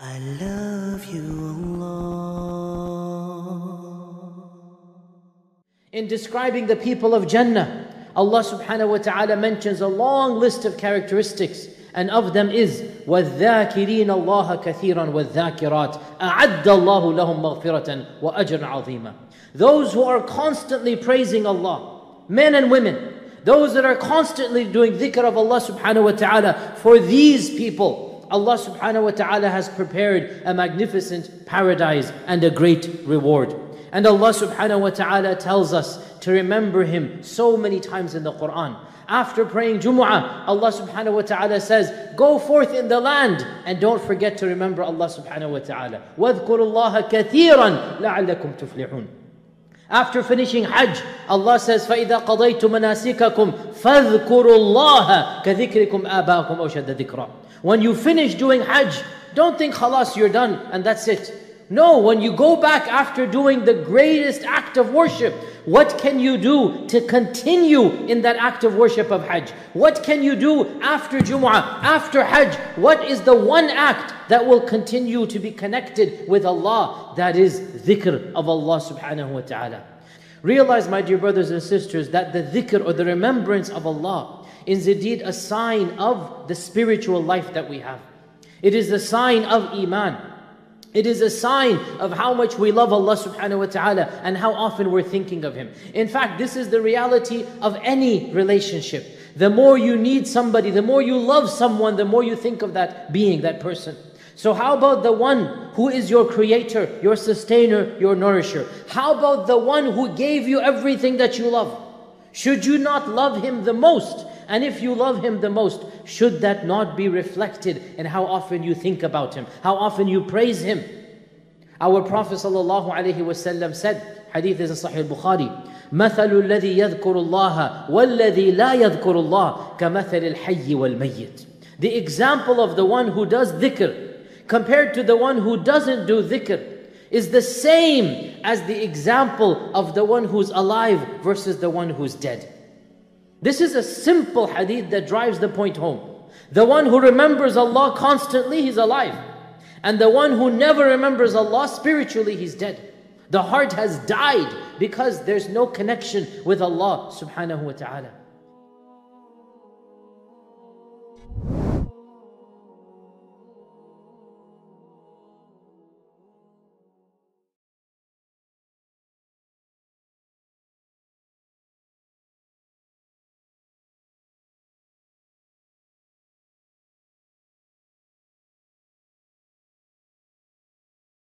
I love you, Allah. In describing the people of Jannah, Allah Subhanahu wa Ta'ala mentions a long list of characteristics, and of them is وَالذَّاكِرِينَ اللَّهَ كَثِيرًا وَالذَّاكِرَاتِ أَعَدَّ اللَّهُ لَهُمْ مَغْفِرَةً وَأَجْرًا عَظِيمًا. Those who are constantly praising Allah, men and women, those that are constantly doing dhikr of Allah Subhanahu wa Ta'ala, for these people Allah Subhanahu wa Ta'ala has prepared a magnificent paradise and a great reward. And Allah Subhanahu wa Ta'ala tells us to remember Him so many times in the Qur'an. After praying Jumu'ah, Allah Subhanahu wa Ta'ala says, go forth in the land and don't forget to remember Allah Subhanahu wa Ta'ala. وَاذْكُرُوا اللَّهَ كَثِيرًا لَعَلَّكُمْ تُفْلِحُونَ. After finishing Hajj, Allah says, فَإِذَا قَضَيْتُ مَنَاسِكَكُمْ فَاذْكُرُوا اللَّهَ كَذِكْرِكُمْ آبَاءَكُمْ أَوْ شَدَّ ذِكْرًا. When you finish doing Hajj, don't think khalas, you're done and that's it. No, when you go back after doing the greatest act of worship, what can you do to continue in that act of worship of Hajj? What can you do after Jumu'ah, after Hajj? What is the one act that will continue to be connected with Allah? That is dhikr of Allah Subhanahu wa Ta'ala. Realize, my dear brothers and sisters, that the dhikr or the remembrance of Allah is indeed a sign of the spiritual life that we have. It is a sign of Iman. It is a sign of how much we love Allah Subhanahu wa Ta'ala and how often we're thinking of Him. In fact, this is the reality of any relationship. The more you need somebody, the more you love someone, the more you think of that being, that person. So how about the one who is your creator, your sustainer, your nourisher? How about the one who gave you everything that you love? Should you not love Him the most? And if you love Him the most, should that not be reflected in how often you think about Him, how often you praise Him? Our Prophet ﷺ said, hadith is in Sahih Al-Bukhari, مَثَلُ الَّذِي يَذْكُرُ اللَّهَ وَالَّذِي لَا يَذْكُرُ اللَّهَ كَمَثَلِ الْحَيِّ وَالْمَيِّتِ. The example of the one who does dhikr compared to the one who doesn't do dhikr is the same as the example of the one who's alive versus the one who's dead. This is a simple hadith that drives the point home. The one who remembers Allah constantly, he's alive. And the one who never remembers Allah, spiritually he's dead. The heart has died because there's no connection with Allah Subhanahu wa Ta'ala.